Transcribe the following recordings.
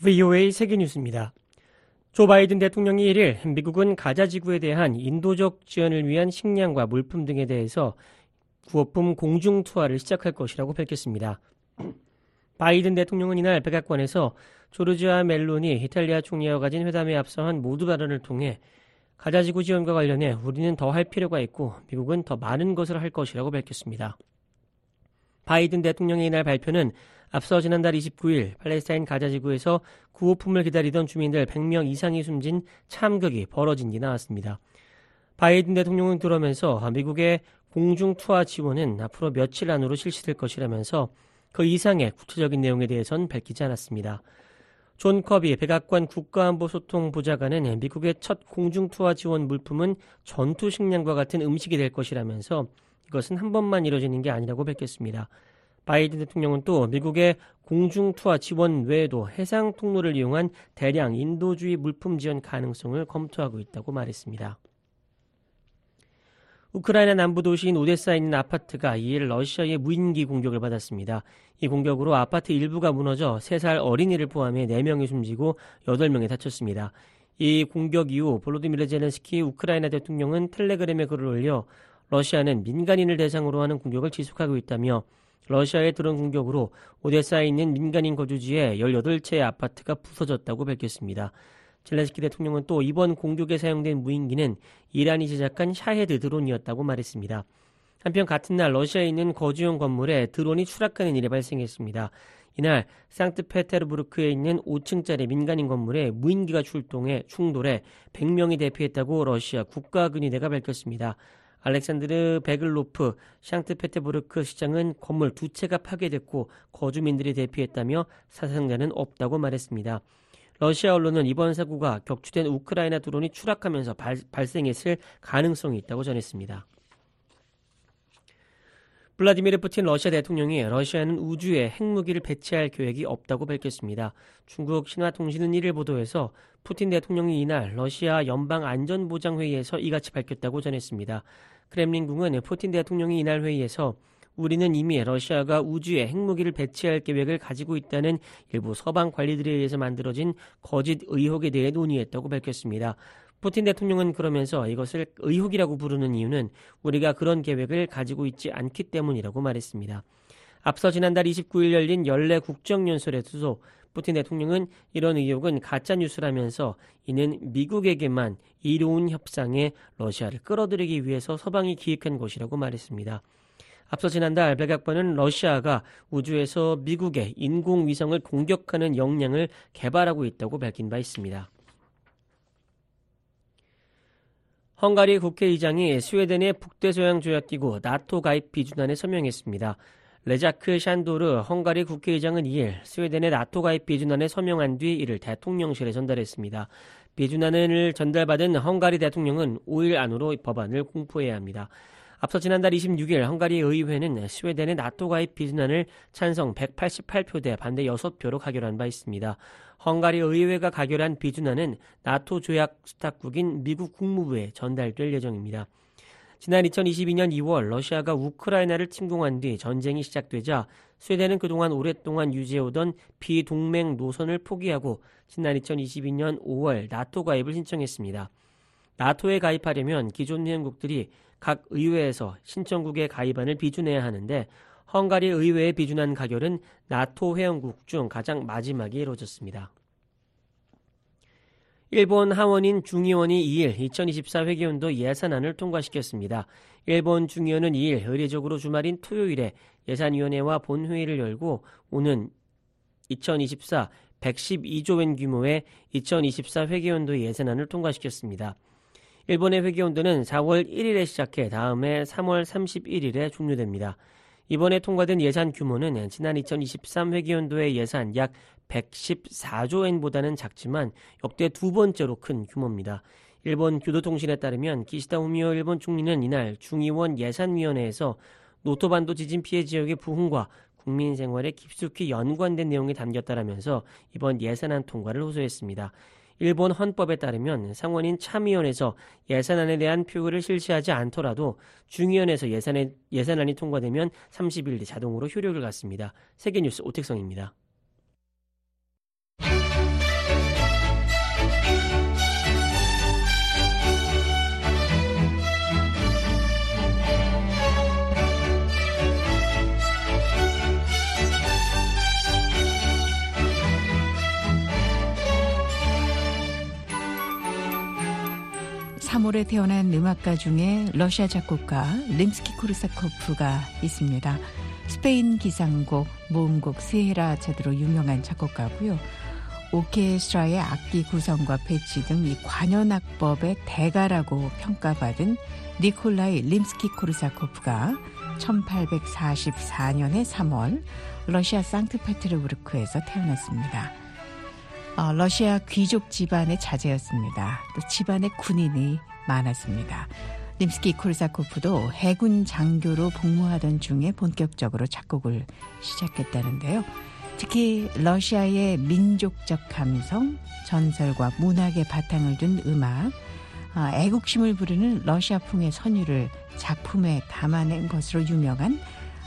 VOA 세계뉴스입니다. 조 바이든 대통령이 1일 미국은 가자 지구에 대한 인도적 지원을 위한 식량과 물품 등에 대해서 구호품 공중 투하를 시작할 것이라고 밝혔습니다. 바이든 대통령은 이날 백악관에서 조르지아 멜로니 이탈리아 총리와 가진 회담에 앞서 한 모두 발언을 통해 가자 지구 지원과 관련해 우리는 더 할 필요가 있고 미국은 더 많은 것을 할 것이라고 밝혔습니다. 바이든 대통령의 이날 발표는 앞서 지난달 29일 팔레스타인 가자 지구에서 구호품을 기다리던 주민들 100명 이상이 숨진 참극이 벌어진 지 나왔습니다. 바이든 대통령은 그러면서 미국의 공중 투하 지원은 앞으로 며칠 안으로 실시될 것이라면서 그 이상의 구체적인 내용에 대해선 밝히지 않았습니다. 존 커비 백악관 국가안보소통보좌관은 미국의 첫 공중 투하 지원 물품은 전투식량과 같은 음식이 될 것이라면서 이것은 한 번만 이뤄지는 게 아니라고 밝혔습니다. 바이든 대통령은 또 미국의 공중투하 지원 외에도 해상 통로를 이용한 대량 인도주의 물품 지원 가능성을 검토하고 있다고 말했습니다. 우크라이나 남부 도시인 오데사에 있는 아파트가 2일 러시아의 무인기 공격을 받았습니다. 이 공격으로 아파트 일부가 무너져 3살 어린이를 포함해 4명이 숨지고 8명이 다쳤습니다. 이 공격 이후 볼로디미르 젤렌스키 우크라이나 대통령은 텔레그램에 글을 올려 러시아는 민간인을 대상으로 하는 공격을 지속하고 있다며 러시아의 드론 공격으로 오데사에 있는 민간인 거주지에 18채의 아파트가 부서졌다고 밝혔습니다. 젤렌스키 대통령은 또 이번 공격에 사용된 무인기는 이란이 제작한 샤헤드 드론이었다고 말했습니다. 한편 같은 날 러시아에 있는 거주용 건물에 드론이 추락하는 일이 발생했습니다. 이날 상트페테르부르크에 있는 5층짜리 민간인 건물에 무인기가 충돌해 100명이 대피했다고 러시아 국가군의대가 밝혔습니다. 알렉산드르 베글로프 상트페테르부르크 시장은 건물 2채가 파괴됐고 거주민들이 대피했다며 사상자는 없다고 말했습니다. 러시아 언론은 이번 사고가 격추된 우크라이나 드론이 추락하면서 발생했을 가능성이 있다고 전했습니다. 블라디미르 푸틴 러시아 대통령이 러시아는 우주에 핵무기를 배치할 계획이 없다고 밝혔습니다. 중국 신화통신은 1일 보도해서 푸틴 대통령이 이날 러시아 연방안전보장회의에서 이같이 밝혔다고 전했습니다. 크렘린궁은 푸틴 대통령이 이날 회의에서 우리는 이미 러시아가 우주에 핵무기를 배치할 계획을 가지고 있다는 일부 서방 관리들에 의해서 만들어진 거짓 의혹에 대해 논의했다고 밝혔습니다. 푸틴 대통령은 그러면서 이것을 의혹이라고 부르는 이유는 우리가 그런 계획을 가지고 있지 않기 때문이라고 말했습니다. 앞서 지난달 29일 열린 연례 국정연설에서도 푸틴 대통령은 이런 의혹은 가짜뉴스라면서 이는 미국에게만 이로운 협상에 러시아를 끌어들이기 위해서 서방이 기획한 것이라고 말했습니다. 앞서 지난달 백악관은 러시아가 우주에서 미국의 인공위성을 공격하는 역량을 개발하고 있다고 밝힌 바 있습니다. 헝가리 국회의장이 스웨덴의 북대서양 조약기구 나토 가입 비준안에 서명했습니다. 레자크 샨도르 헝가리 국회의장은 2일 스웨덴의 나토 가입 비준안에 서명한 뒤 이를 대통령실에 전달했습니다. 비준안을 전달받은 헝가리 대통령은 5일 안으로 법안을 공포해야 합니다. 앞서 지난달 26일 헝가리 의회는 스웨덴의 나토 가입 비준안을 찬성 188표 대 반대 6표로 가결한 바 있습니다. 헝가리 의회가 가결한 비준안은 나토 조약 수탁국인 미국 국무부에 전달될 예정입니다. 지난 2022년 2월 러시아가 우크라이나를 침공한 뒤 전쟁이 시작되자 스웨덴은 그동안 오랫동안 유지해오던 비동맹 노선을 포기하고 지난 2022년 5월 나토 가입을 신청했습니다. 나토에 가입하려면 기존 회원국들이 각 의회에서 신청국의 가입안을 비준해야 하는데 헝가리 의회의 비준안 가결은 나토 회원국 중 가장 마지막에 이루어졌습니다. 일본 하원인 중의원이 2일 2024 회기연도 예산안을 통과시켰습니다. 일본 중의원은 2일 의례적으로 주말인 토요일에 예산위원회와 본회의를 열고 오는 2024 112조엔 규모의 2024 회기연도 예산안을 통과시켰습니다. 일본의 회기연도는 4월 1일에 시작해 다음해 3월 31일에 종료됩니다. 이번에 통과된 예산 규모는 지난 2023 회기연도의 예산 약 114조엔보다는 작지만 역대 두 번째로 큰 규모입니다. 일본 교도통신에 따르면 기시다 후미오 일본 총리는 이날 중의원 예산위원회에서 노토반도 지진 피해 지역의 부흥과 국민 생활에 깊숙이 연관된 내용이 담겼다라면서 이번 예산안 통과를 호소했습니다. 일본 헌법에 따르면 상원인 참의원에서 예산안에 대한 표결을 실시하지 않더라도 중의원에서 예산안이 통과되면 30일 뒤 자동으로 효력을 갖습니다. 세계뉴스 오택성입니다. 몽골에 태어난 음악가 중에 러시아 작곡가 림스키 코르사코프가 있습니다. 스페인 기상곡, 모음곡 세헤라 차드로 유명한 작곡가고요. 오케스트라의 악기 구성과 배치 등 이 관현악법의 대가라고 평가받은 니콜라이 림스키 코르사코프가 1844년에 3월 러시아 상트페테르부르크에서 태어났습니다. 러시아 귀족 집안의 자제였습니다. 또 집안의 군인이 많았습니다. 림스키 코르사코프도 해군 장교로 복무하던 중에 본격적으로 작곡을 시작했다는데요. 특히 러시아의 민족적 감성, 전설과 문학의 바탕을 둔 음악, 애국심을 부르는 러시아풍의 선율을 작품에 담아낸 것으로 유명한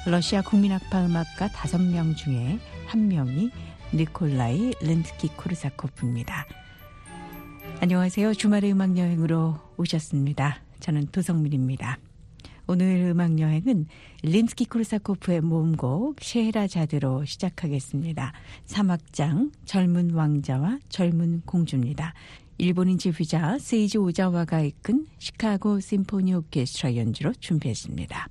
러시아 국민학파 음악가 5명 중에 1명이 니콜라이 림스키 코르사코프입니다. 안녕하세요. 주말의 음악여행으로 오셨습니다. 저는 도성민입니다. 오늘 음악여행은 림스키 코르사코프의 모음곡 셰헤라자드로 시작하겠습니다. 사막장, 젊은 왕자와 젊은 공주입니다. 일본인 지휘자 세이지 오자와가 이끈 시카고 심포니 오케스트라 연주로 준비했습니다.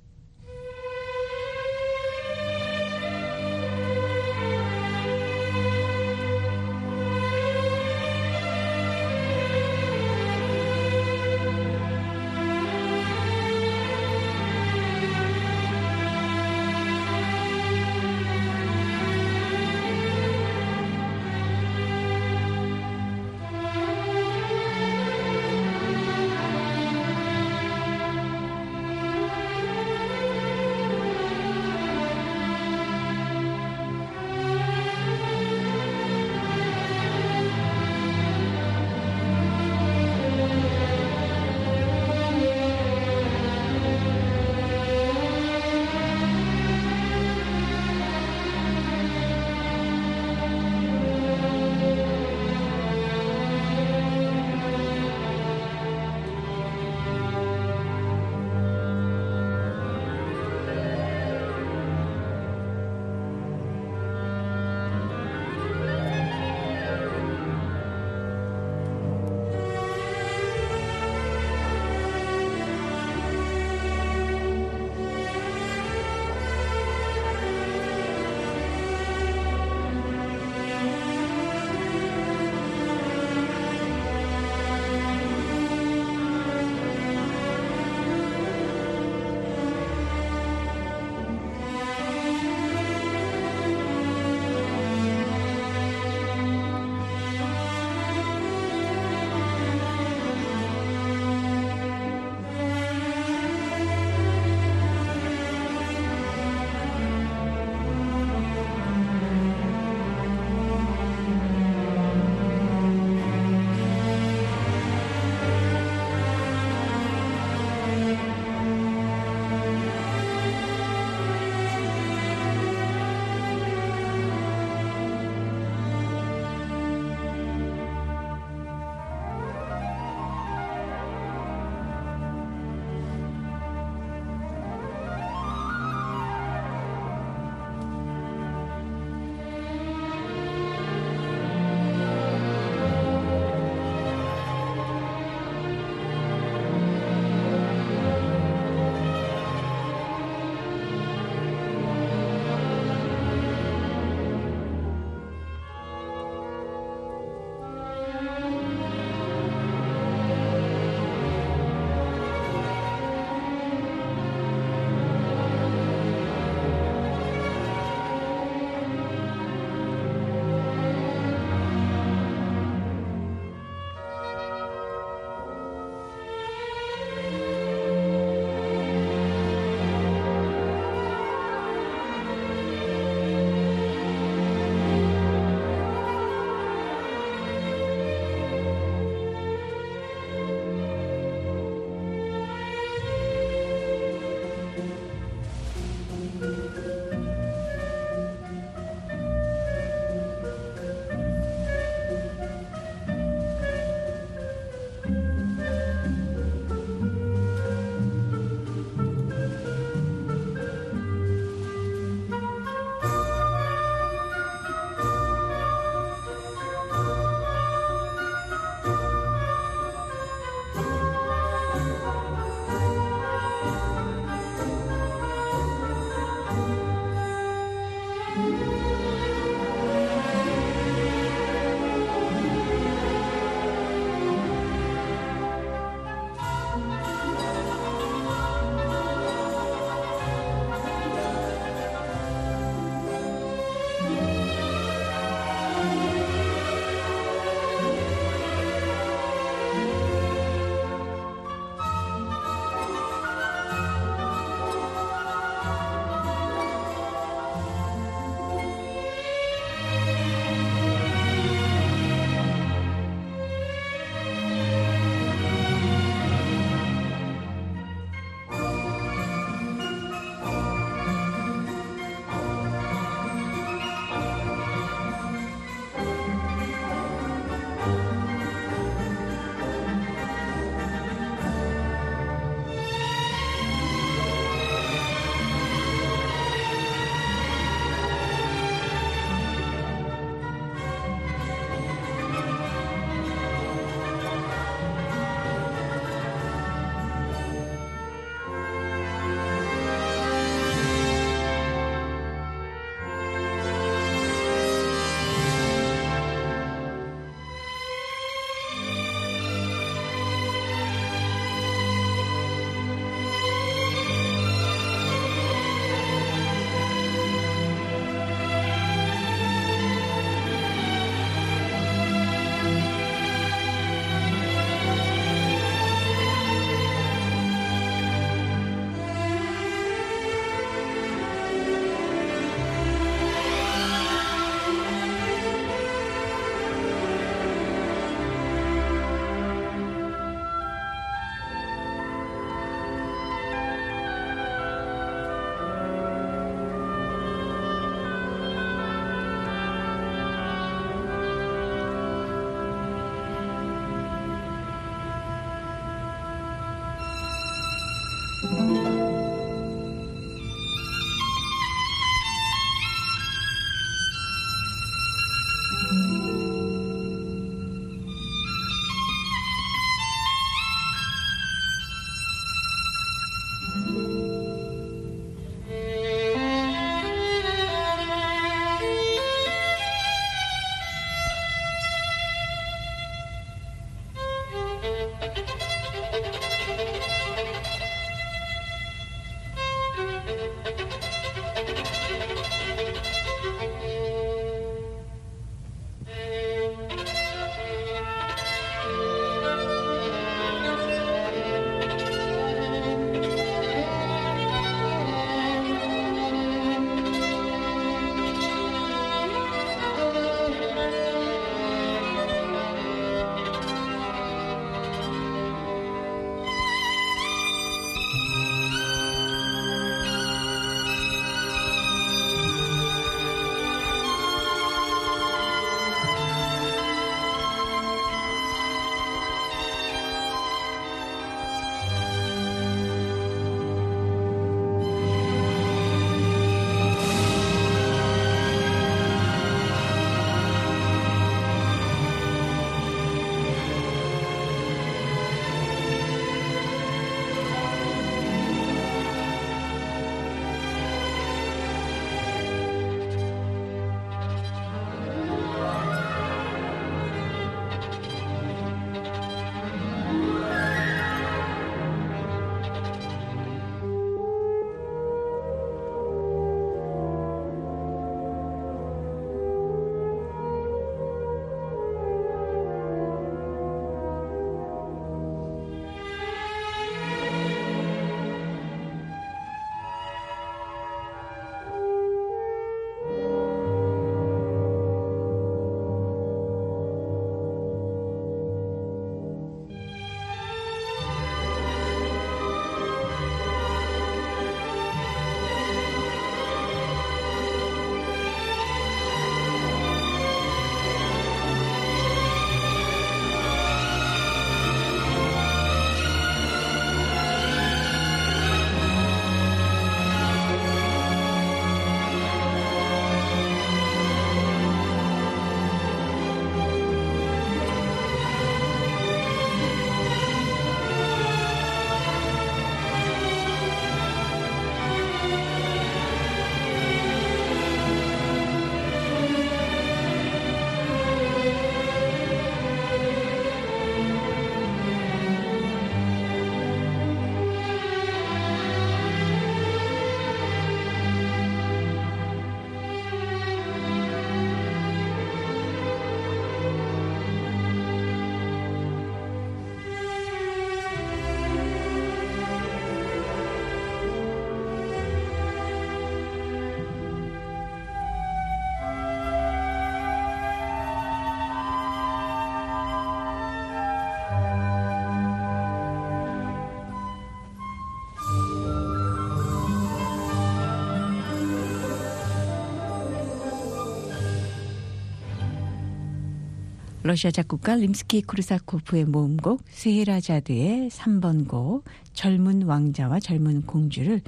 러시아 작곡가 림스키 코르사코프의 모음곡 세헤라자드의 3번곡 젊은 왕자와 젊은 공주를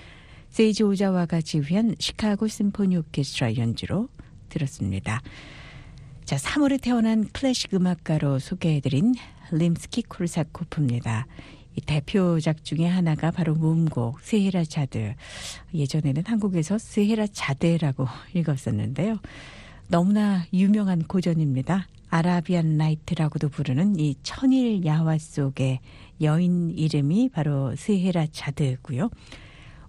세이지 오자와가 지휘한 시카고 심포니 오케스트라 연주로 들었습니다. 자, 3월에 태어난 클래식 음악가로 소개해드린 림스키 코르사코프입니다. 이 대표작 중에 하나가 바로 모음곡 세헤라자드. 예전에는 한국에서 세헤라자데라고 읽었었는데요. 너무나 유명한 고전입니다. 아라비안 나이트라고도 부르는 이 천일 야화 속의 여인 이름이 바로 세헤라자드고요.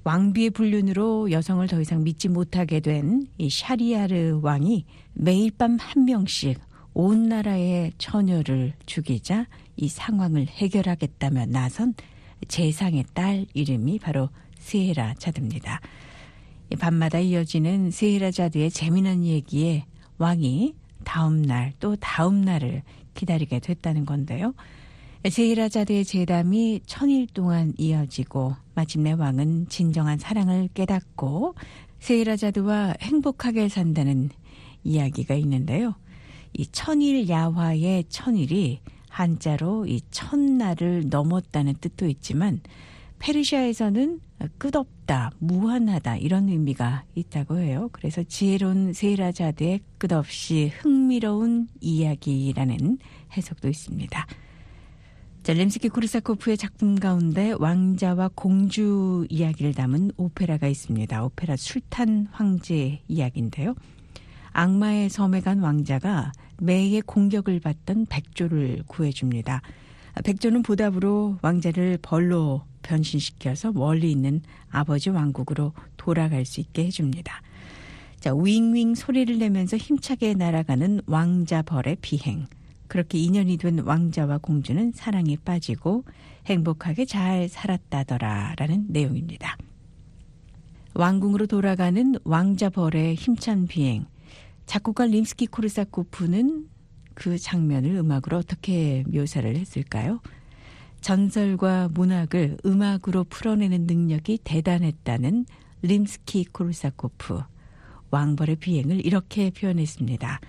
왕비의 불륜으로 여성을 더 이상 믿지 못하게 된 이 샤리아르 왕이 매일 밤 한 명씩 온 나라의 처녀를 죽이자 이 상황을 해결하겠다며 나선 재상의 딸 이름이 바로 세헤라자드입니다. 밤마다 이어지는 세헤라자드의 재미난 얘기에 왕이 다음날 또 다음날을 기다리게 됐다는 건데요. 세헤라자드의 재담이 1000일 동안 이어지고 마침내 왕은 진정한 사랑을 깨닫고 세헤라자드와 행복하게 산다는 이야기가 있는데요. 이 1000일 야화의 1000일이 한자로 이 천날을 넘었다는 뜻도 있지만 페르시아에서는 끝없다, 무한하다 이런 의미가 있다고 해요. 그래서 지혜로운 세헤라자드의 끝없이 흥미로운 이야기라는 해석도 있습니다. 자, 림스키 코르사코프의 작품 가운데 왕자와 공주 이야기를 담은 오페라가 있습니다. 오페라 술탄 황제 이야기인데요. 악마의 섬에 간 왕자가 매의 공격을 받던 백조를 구해줍니다. 백조는 보답으로 왕자를 벌로 변신시켜서 멀리 있는 아버지 왕국으로 돌아갈 수 있게 해줍니다. 자, 윙윙 소리를 내면서 힘차게 날아가는 왕자 벌의 비행. 그렇게 인연이 된 왕자와 공주는 사랑에 빠지고 행복하게 잘 살았다더라라는 내용입니다. 왕궁으로 돌아가는 왕자 벌의 힘찬 비행. 작곡가 림스키 코르사코프는 그 장면을 음악으로 어떻게 묘사를 했을까요? 전설과 문학을 음악으로 풀어내는 능력이 대단했다는 림스키 코르사코프. 왕벌의 비행을 이렇게 표현했습니다.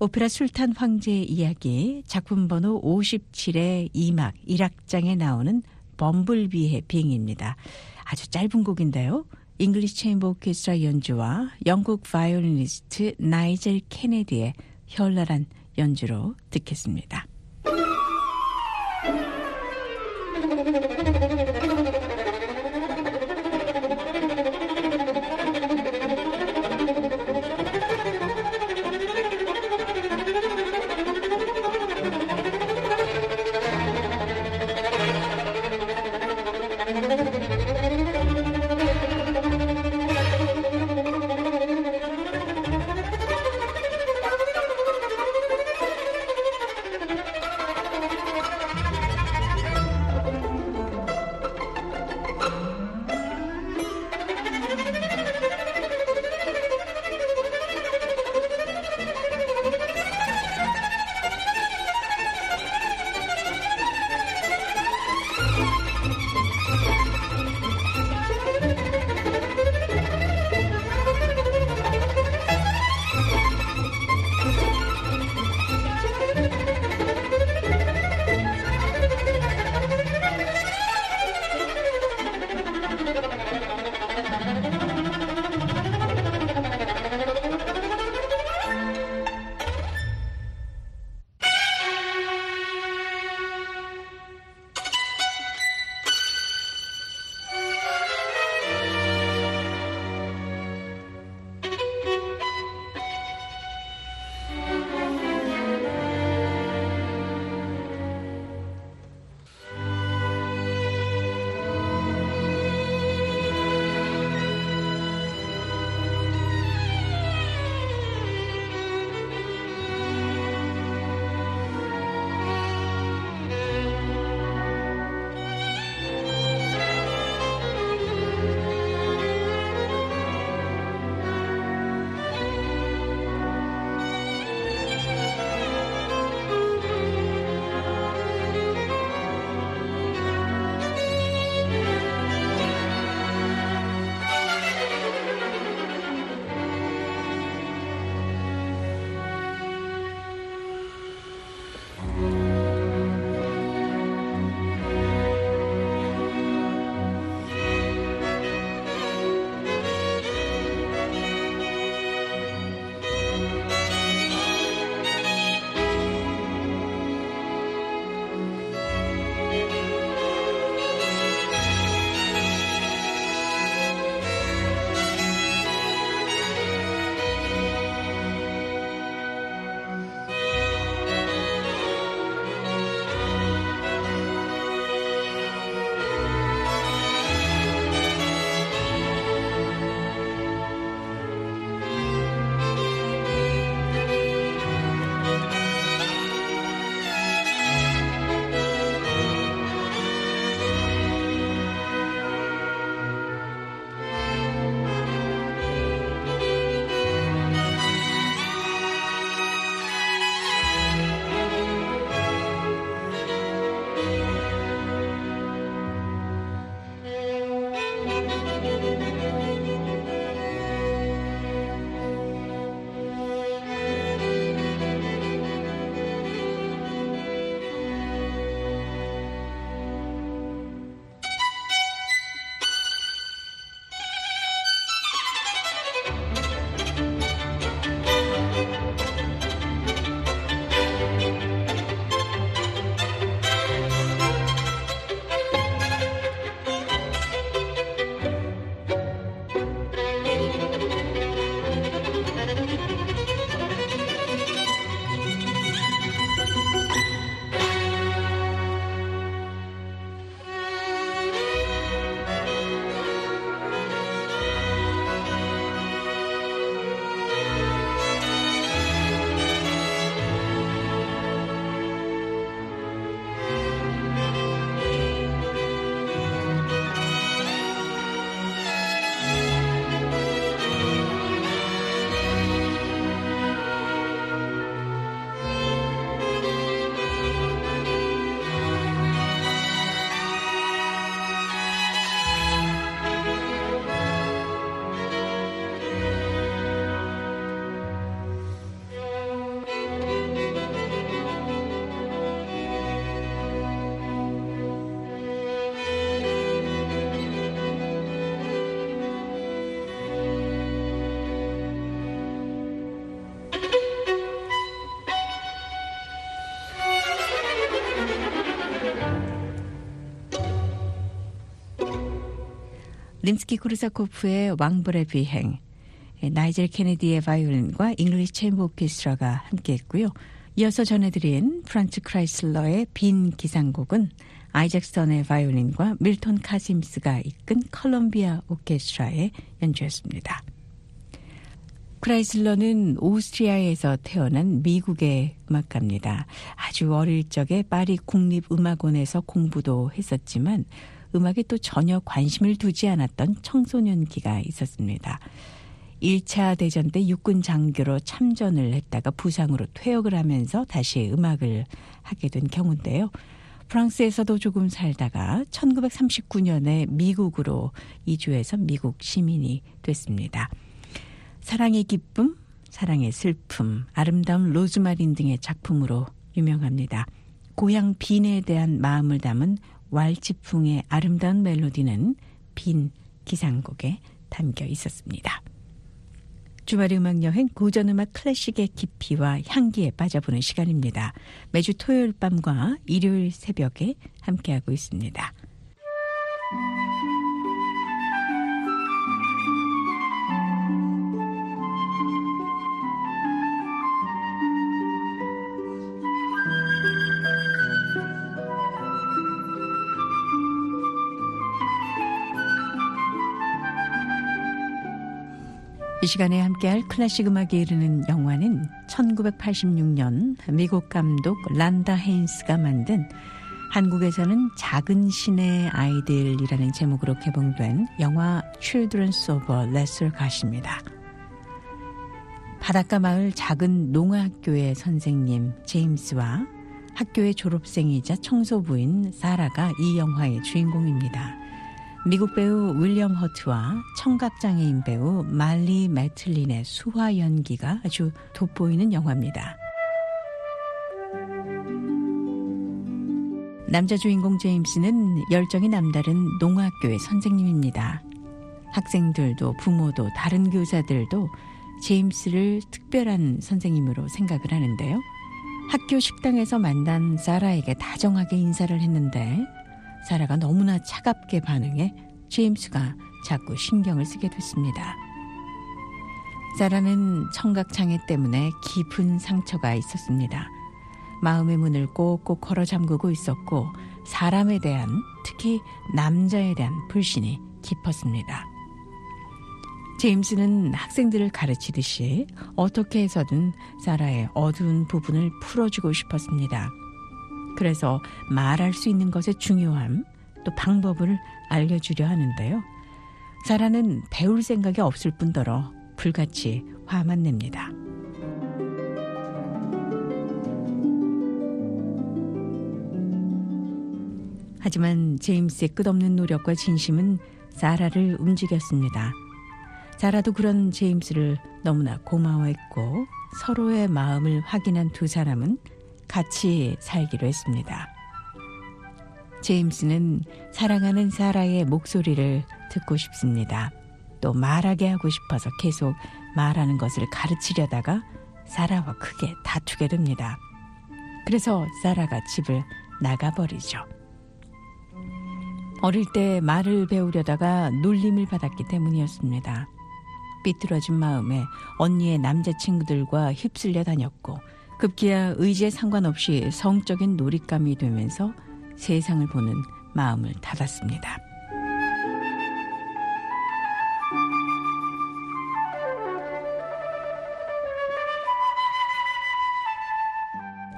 오페라 술탄 황제의 이야기 작품 번호 57의 2막 1악장에 나오는 범블비의 비행입니다. 아주 짧은 곡인데요. 잉글리시 체인버 오케스트라 연주와 영국 바이올리니스트 나이젤 케네디의 현란한 연주로 듣겠습니다. 림스키 코르사코프의 왕벌의 비행, 나이젤 케네디의 바이올린과 잉글리시 챔버 오케스트라가 함께했고요. 이어서 전해드린 프란츠 크라이슬러의 빈 기상곡은 아이잭스턴의 바이올린과 밀턴 카심스가 이끈 컬럼비아 오케스트라의 연주였습니다. 크라이슬러는 오스트리아에서 태어난 미국의 음악가입니다. 아주 어릴 적에 파리 국립음악원에서 공부도 했었지만 음악에 또 전혀 관심을 두지 않았던 청소년기가 있었습니다. 1차 대전 때 육군 장교로 참전을 했다가 부상으로 퇴역을 하면서 다시 음악을 하게 된 경우인데요. 프랑스에서도 조금 살다가 1939년에 미국으로 이주해서 미국 시민이 됐습니다. 사랑의 기쁨, 사랑의 슬픔, 아름다운 로즈마린 등의 작품으로 유명합니다. 고향 빈에 대한 마음을 담은 왈츠풍의 아름다운 멜로디는 빈 기상곡에 담겨 있었습니다. 주말의 음악여행, 고전음악 클래식의 깊이와 향기에 빠져보는 시간입니다. 매주 토요일 밤과 일요일 새벽에 함께하고 있습니다. 이 시간에 함께할 클래식 음악에 이르는 영화는 1986년 미국 감독 란다 헤인스가 만든 한국에서는 작은 신의 아이들이라는 제목으로 개봉된 영화 Children's of Lesser God입니다. 바닷가 마을 작은 농아학교의 선생님 제임스와 학교의 졸업생이자 청소부인 사라가 이 영화의 주인공입니다. 미국 배우 윌리엄 허트와 청각장애인 배우 말리 매틀린의 수화 연기가 아주 돋보이는 영화입니다. 남자 주인공 제임스는 열정이 남다른 농학교의 선생님입니다. 학생들도 부모도 다른 교사들도 제임스를 특별한 선생님으로 생각을 하는데요. 학교 식당에서 만난 사라에게 다정하게 인사를 했는데 사라가 너무나 차갑게 반응해 제임스가 자꾸 신경을 쓰게 됐습니다. 사라는 청각장애 때문에 깊은 상처가 있었습니다. 마음의 문을 꼭꼭 걸어 잠그고 있었고 사람에 대한, 특히 남자에 대한 불신이 깊었습니다. 제임스는 학생들을 가르치듯이 어떻게 해서든 사라의 어두운 부분을 풀어주고 싶었습니다. 그래서 말할 수 있는 것의 중요함, 또 방법을 알려주려 하는데요. 사라는 배울 생각이 없을 뿐더러 불같이 화만 냅니다. 하지만 제임스의 끝없는 노력과 진심은 사라를 움직였습니다. 사라도 그런 제임스를 너무나 고마워했고 서로의 마음을 확인한 두 사람은 같이 살기로 했습니다. 제임스는 사랑하는 사라의 목소리를 듣고 싶습니다. 또 말하게 하고 싶어서 계속 말하는 것을 가르치려다가 사라와 크게 다투게 됩니다. 그래서 사라가 집을 나가버리죠. 어릴 때 말을 배우려다가 놀림을 받았기 때문이었습니다. 삐뚤어진 마음에 언니의 남자친구들과 휩쓸려 다녔고 급기야 의지에 상관없이 성적인 놀잇감이 되면서 세상을 보는 마음을 닫았습니다.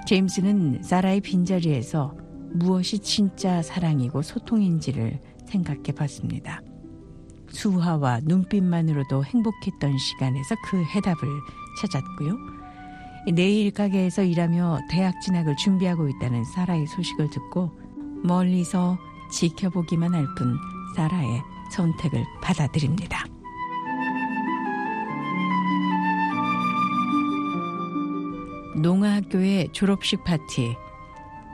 제임스는 사라의 빈자리에서 무엇이 진짜 사랑이고 소통인지를 생각해 봤습니다. 수화와 눈빛만으로도 행복했던 시간에서 그 해답을 찾았고요. 내일 가게에서 일하며 대학 진학을 준비하고 있다는 사라의 소식을 듣고 멀리서 지켜보기만 할 뿐 사라의 선택을 받아들입니다. 농아학교의 졸업식 파티,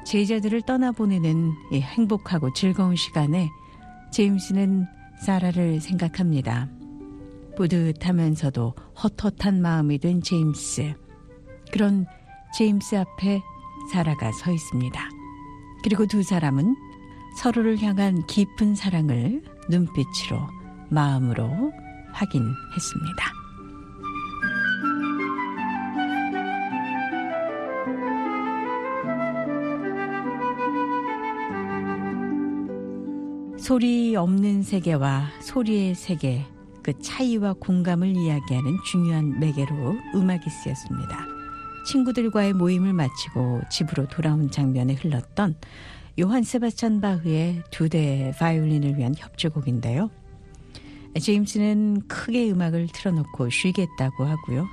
제자들을 떠나보내는 이 행복하고 즐거운 시간에 제임스는 사라를 생각합니다. 뿌듯하면서도 헛헛한 마음이 된 제임스. 그런 제임스 앞에 사라가 서 있습니다. 그리고 두 사람은 서로를 향한 깊은 사랑을 눈빛으로 마음으로 확인했습니다. 소리 없는 세계와 소리의 세계, 그 차이와 공감을 이야기하는 중요한 매개로 음악이 쓰였습니다. 친구들과의 모임을 마치고 집으로 돌아온 장면에 흘렀던 요한 세바스찬 바흐의 두 대의 바이올린을 위한 협주곡인데요. 제임스는 크게 음악을 틀어놓고 쉬겠다고 하고요.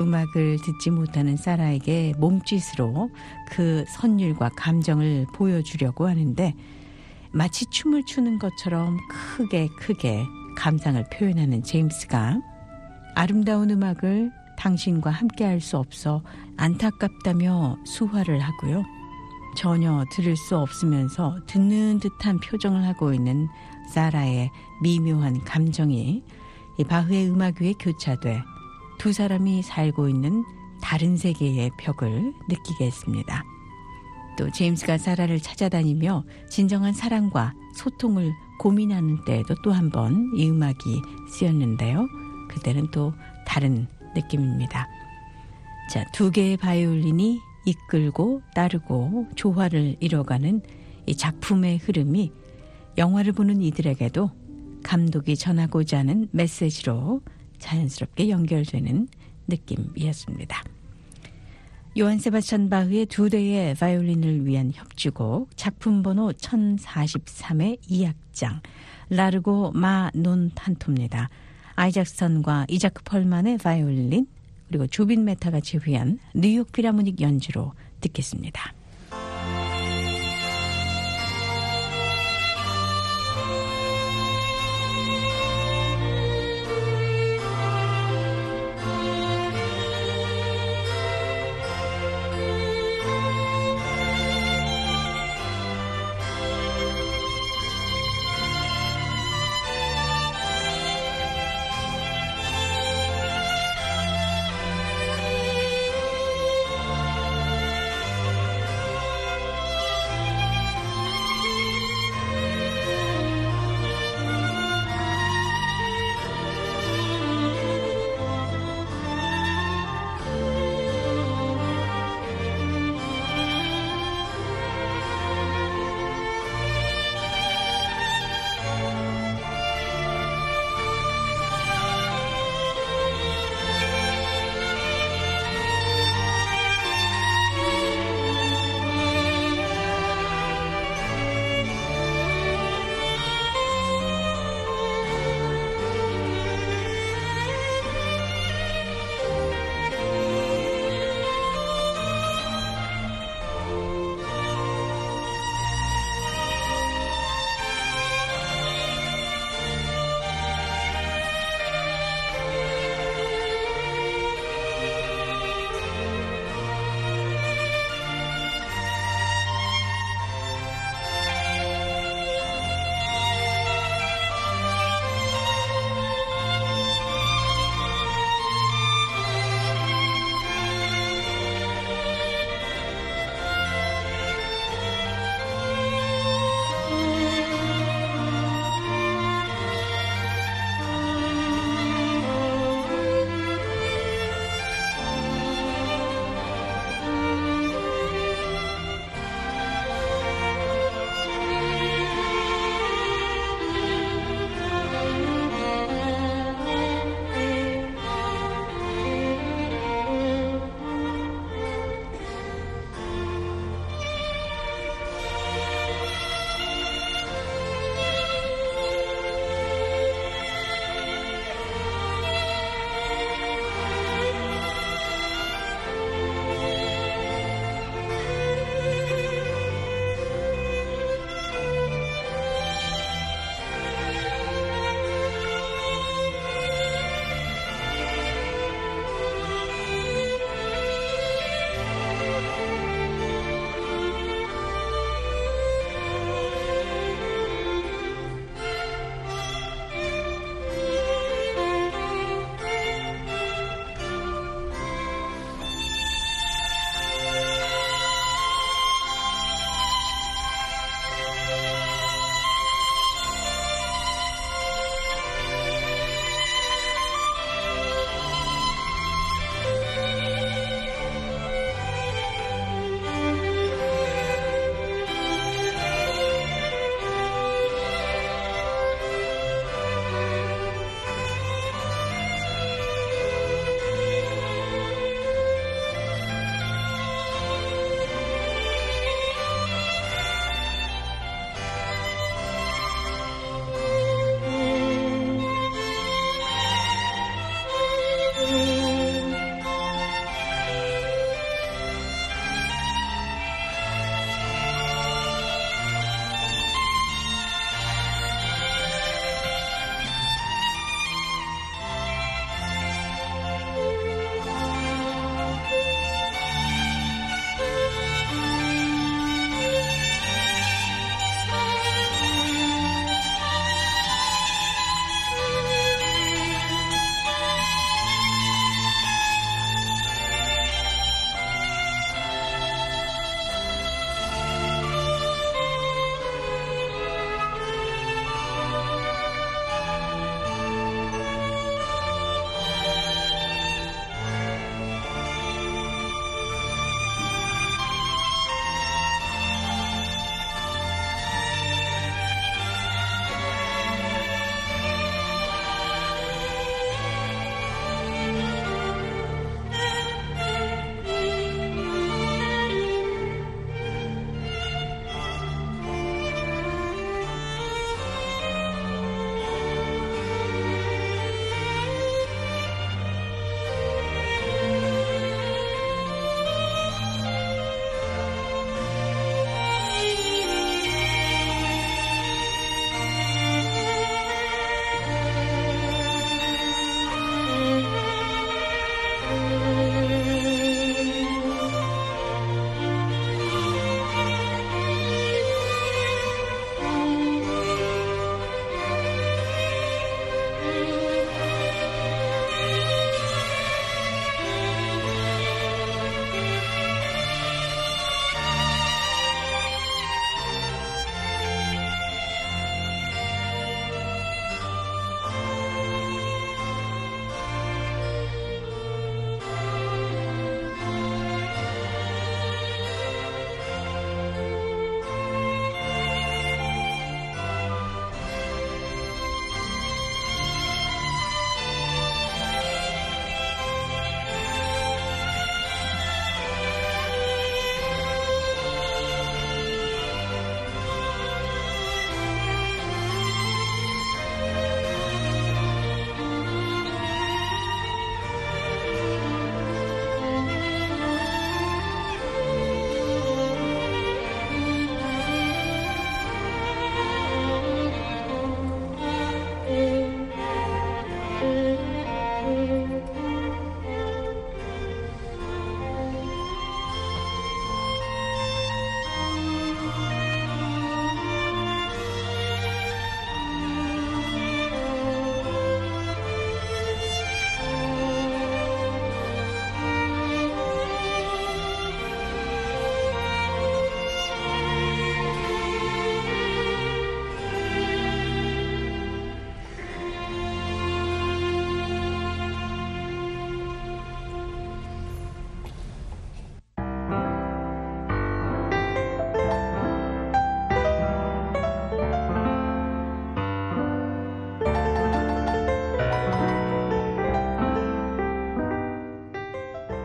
음악을 듣지 못하는 사라에게 몸짓으로 그 선율과 감정을 보여주려고 하는데 마치 춤을 추는 것처럼 크게 감상을 표현하는 제임스가 아름다운 음악을 당신과 함께할 수 없어 안타깝다며 수화를 하고요. 전혀 들을 수 없으면서 듣는 듯한 표정을 하고 있는 사라의 미묘한 감정이 이 바흐의 음악 위에 교차돼 두 사람이 살고 있는 다른 세계의 벽을 느끼게 했습니다. 또 제임스가 사라를 찾아다니며 진정한 사랑과 소통을 고민하는 때에도 또 한 번 이 음악이 쓰였는데요. 그때는 또 다른 느낌입니다. 자, 두 개의 바이올린이 이끌고 따르고 조화를 이뤄가는 이 작품의 흐름이 영화를 보는 이들에게도 감독이 전하고자 하는 메시지로 자연스럽게 연결되는 느낌이었습니다. 요한 세바스찬 바흐의 두 대의 바이올린을 위한 협주곡, 작품 번호 1043의 2악장 라르고 마 논 탄토입니다. 아이작스턴과 이자크 펄만의 바이올린, 그리고 조빈 메타가 제휘한 뉴욕 필하모닉 연주로 듣겠습니다.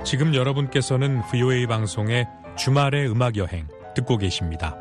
지금 여러분께서는 VOA 방송의 주말의 음악여행 듣고 계십니다.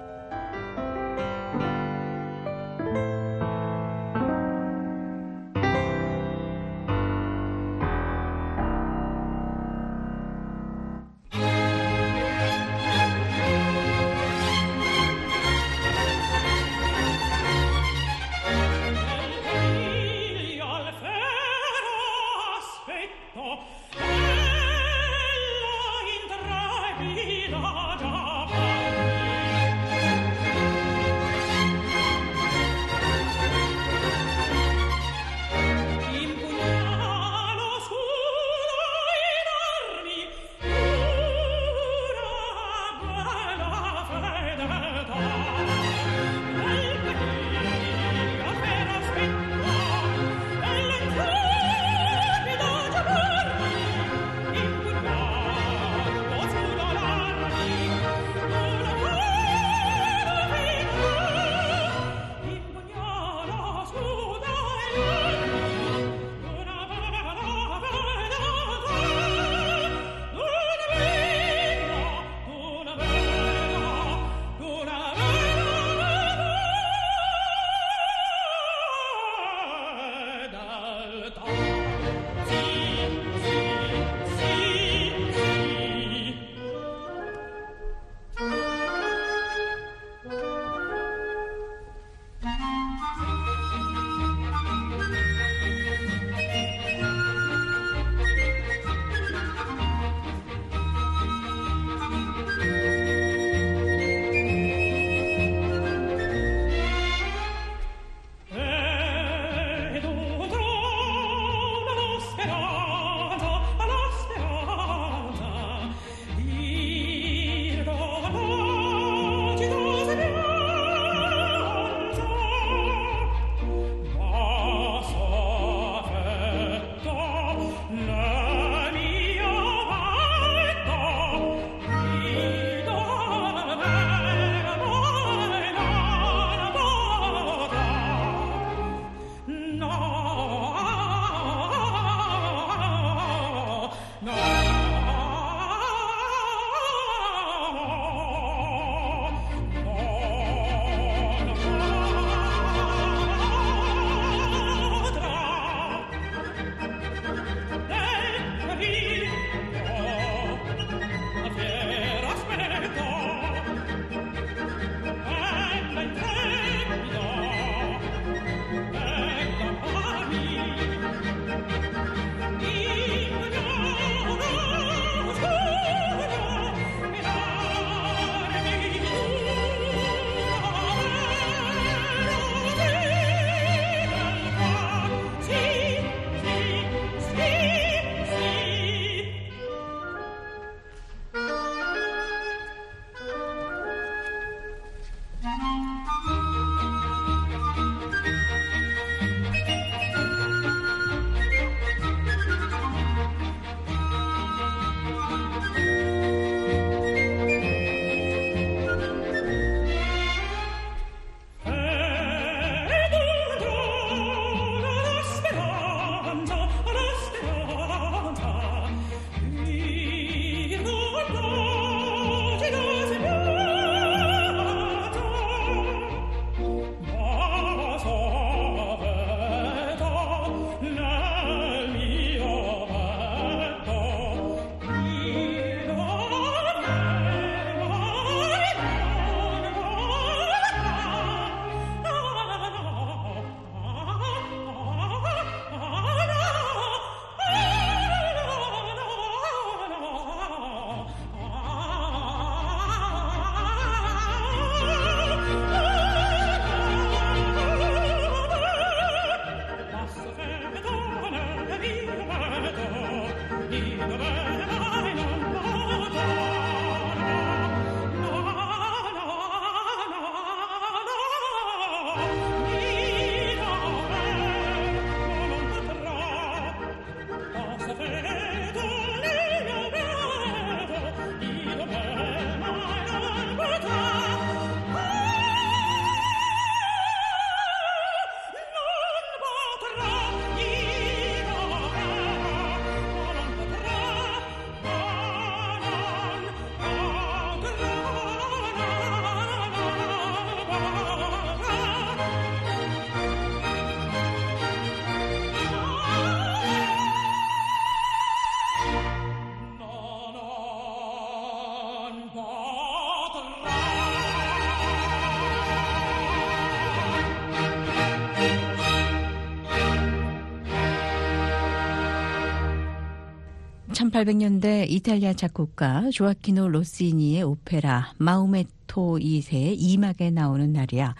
1800년대 이탈리아 작곡가 조아키노 로시니의 오페라 마우메토 2세의 2막에 나오는 날이야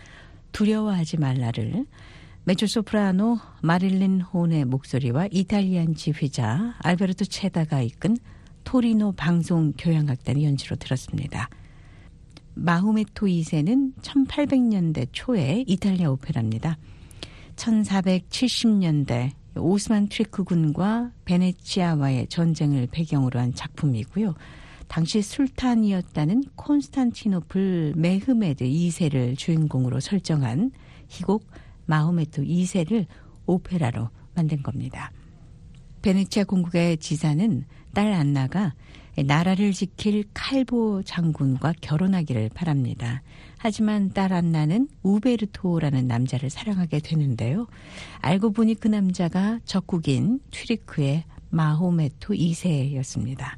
두려워하지 말라를 메조소프라노 마릴린 혼의 목소리와 이탈리안 지휘자 알베르토 체다가 이끈 토리노 방송 교향악단의 연주로 들었습니다. 마우메토 2세는 1800년대 초에 이탈리아 오페라입니다. 1470년대 오스만 트리크 군과 베네치아와의 전쟁을 배경으로 한 작품이고요. 당시 술탄이었다는 콘스탄티노플 메흐메드 2세를 주인공으로 설정한 희곡 마호메토 2세를 오페라로 만든 겁니다. 베네치아 공국의 지사는 딸 안나가 나라를 지킬 칼보 장군과 결혼하기를 바랍니다. 하지만 딸 안나는 우베르토라는 남자를 사랑하게 되는데요. 알고 보니 그 남자가 적국인 튀르크의 마호메토 2세였습니다.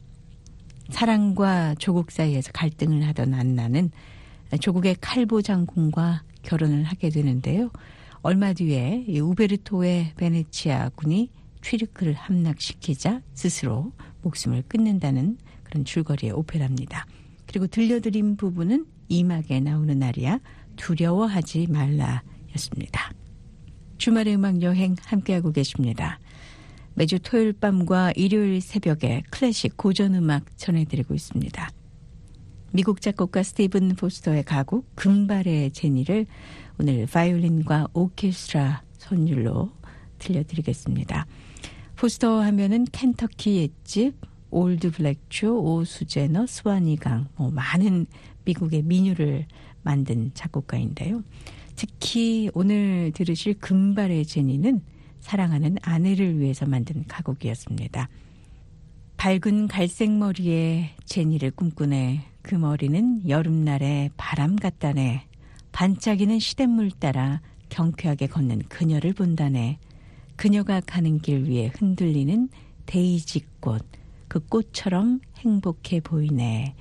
사랑과 조국 사이에서 갈등을 하던 안나는 조국의 칼보 장군과 결혼을 하게 되는데요. 얼마 뒤에 우베르토의 베네치아 군이 튀르크를 함락시키자 스스로 목숨을 끊는다는 그런 줄거리의 오페라입니다. 그리고 들려드린 부분은 이막에 나오는 날이야 두려워하지 말라였습니다. 주말의 음악 여행 함께하고 계십니다. 매주 토요일 밤과 일요일 새벽에 클래식 고전 음악 전해드리고 있습니다. 미국 작곡가 스티븐 포스터의 가곡 금발의 제니를 오늘 바이올린과 오케스트라 선율로 들려드리겠습니다. 포스터 하면은 켄터키 옛집, 올드 블랙쇼, 오수제너, 스와니강 많은 미국의 민요를 만든 작곡가인데요. 특히 오늘 들으실 금발의 제니는 사랑하는 아내를 위해서 만든 가곡이었습니다. 밝은 갈색 머리에 제니를 꿈꾸네. 그 머리는 여름날의 바람 같다네. 반짝이는 시냇물 따라 경쾌하게 걷는 그녀를 본다네. 그녀가 가는 길 위에 흔들리는 데이지꽃, 그 꽃처럼 행복해 보이네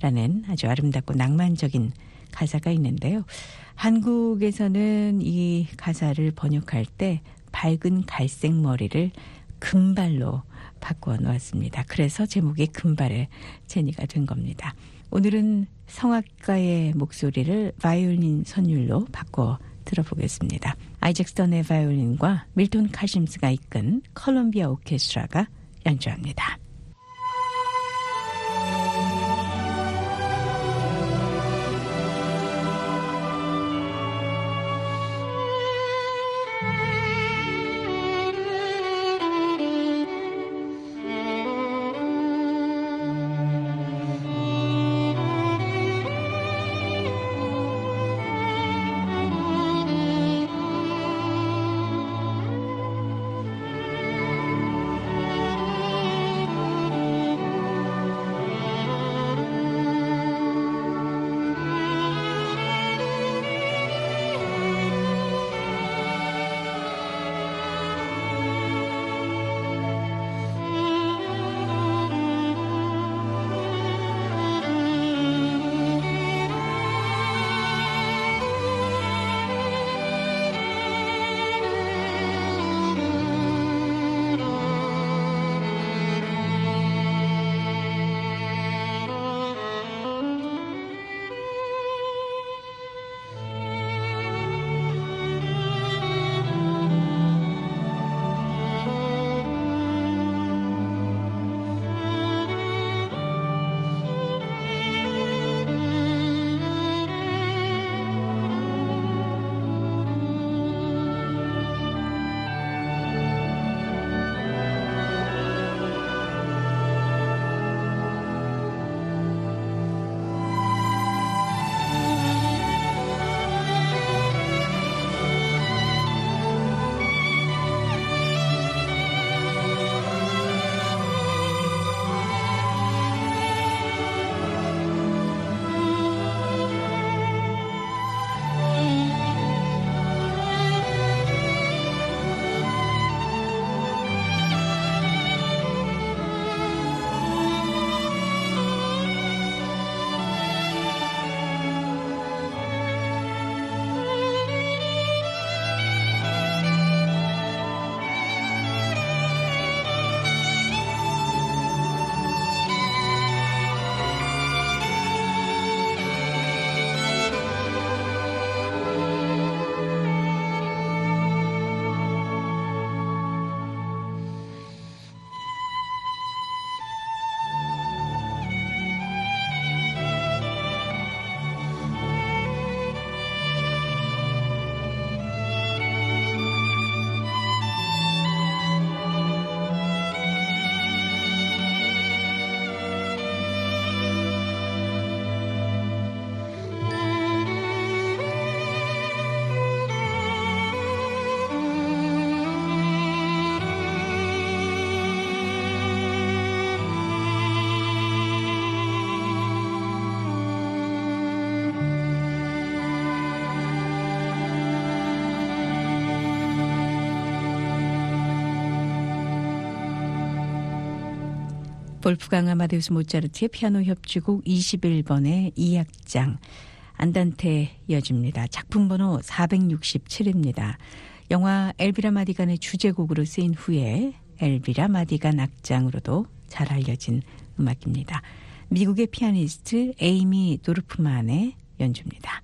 라는 아주 아름답고 낭만적인 가사가 있는데요. 한국에서는 이 가사를 번역할 때 밝은 갈색 머리를 금발로 바꾸어 놓았습니다. 그래서 제목이 금발의 제니가 된 겁니다. 오늘은 성악가의 목소리를 바이올린 선율로 바꿔 들어보겠습니다. 아이작 스턴의 바이올린과 밀턴 카심스가 이끈 콜롬비아 오케스트라가 연주합니다. 볼프강 아마데우스 모차르트의 피아노 협주곡 21번의 2악장 안단테 이어집니다. 작품 번호 467입니다. 영화 엘비라 마디간의 주제곡으로 쓰인 후에 엘비라 마디간 악장으로도 잘 알려진 음악입니다. 미국의 피아니스트 에이미 도르프만의 연주입니다.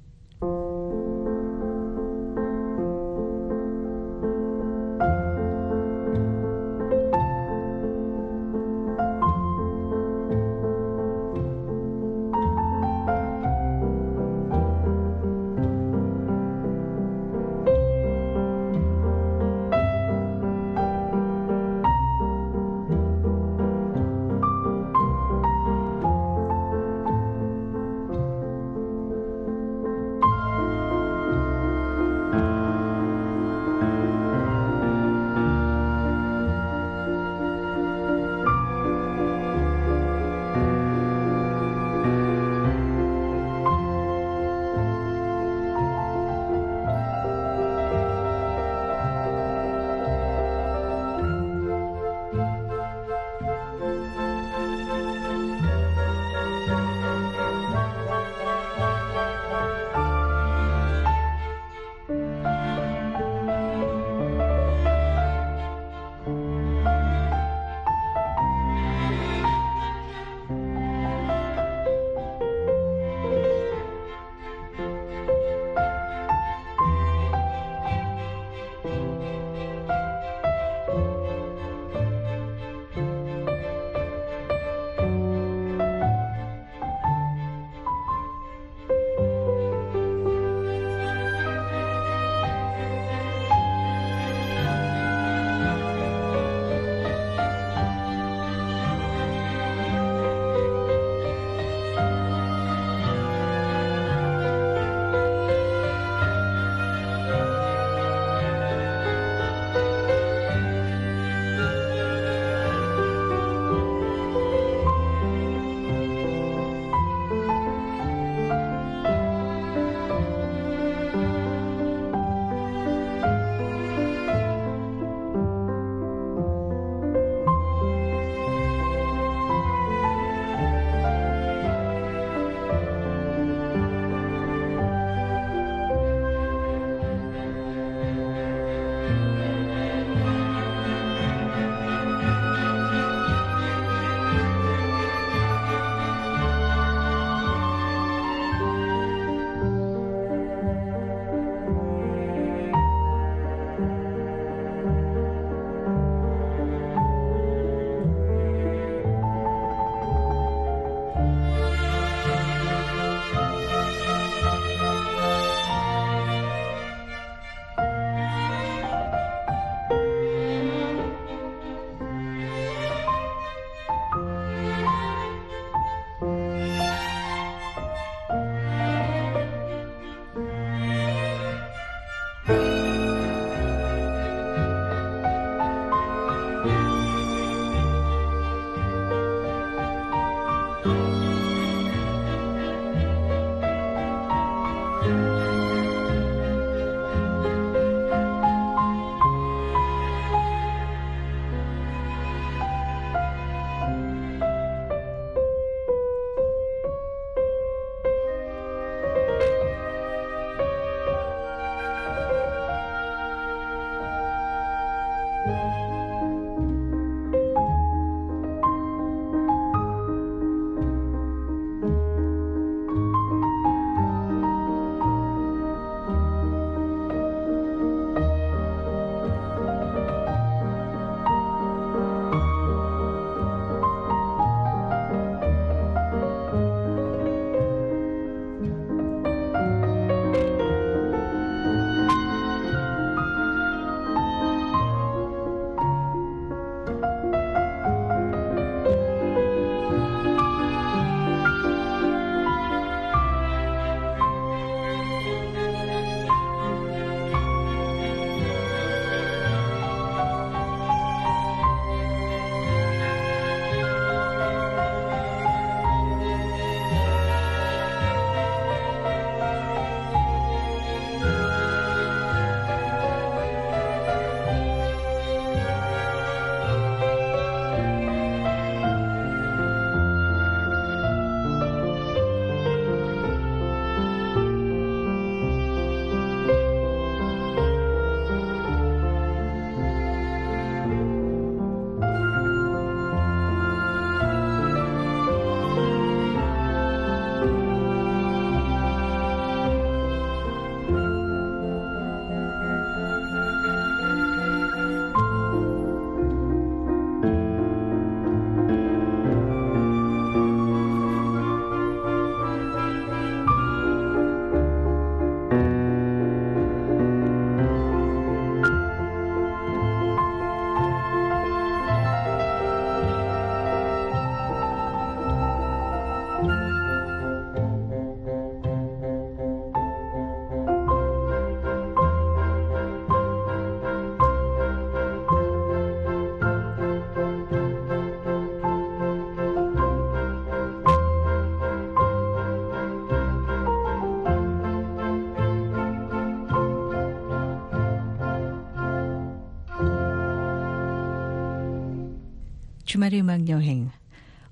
주말의 음악여행.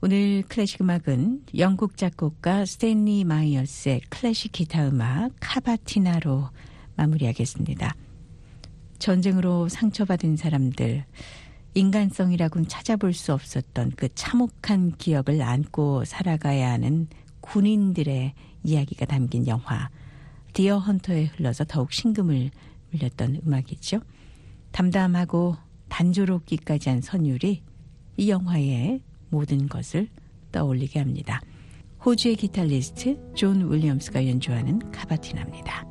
오늘 클래식 음악은 영국 작곡가 스탠리 마이어스의 클래식 기타 음악 카바티나로 마무리하겠습니다. 전쟁으로 상처받은 사람들, 인간성이라고는 찾아볼 수 없었던 그 참혹한 기억을 안고 살아가야 하는 군인들의 이야기가 담긴 영화 디어 헌터에 흘러서 더욱 신금을 울렸던 음악이죠. 담담하고 단조롭기까지 한 선율이 이 영화의 모든 것을 떠올리게 합니다. 호주의 기타리스트 존 윌리엄스가 연주하는 카바티나입니다.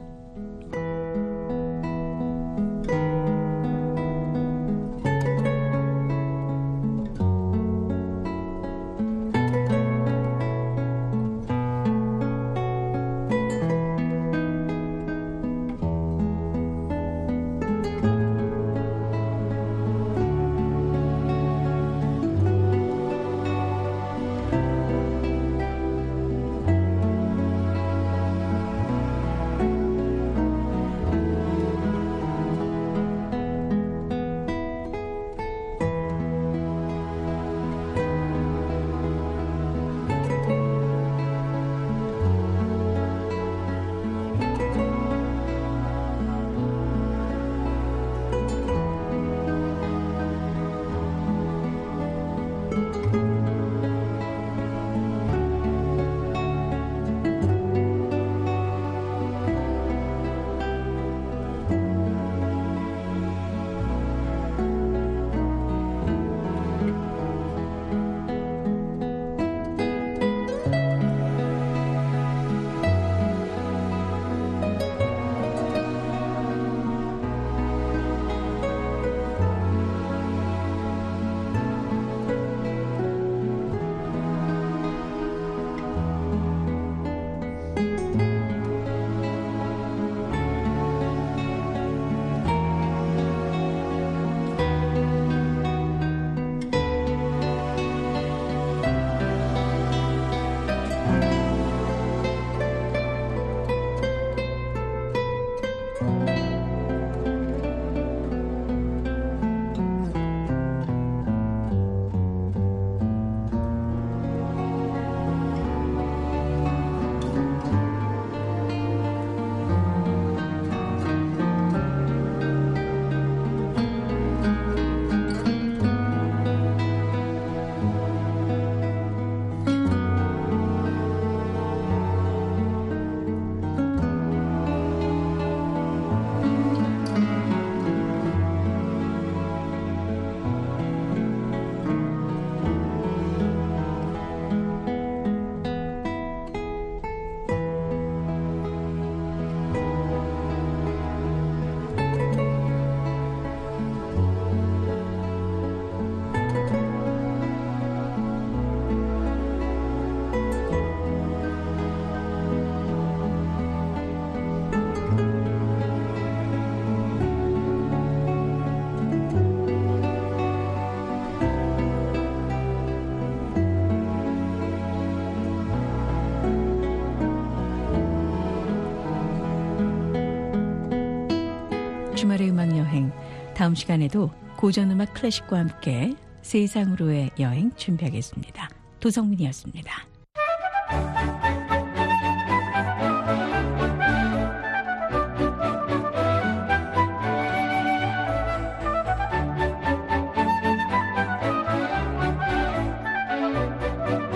주말의 음악여행, 다음 시간에도 고전음악 클래식과 함께 세상으로의 여행 준비하겠습니다. 도성민이었습니다.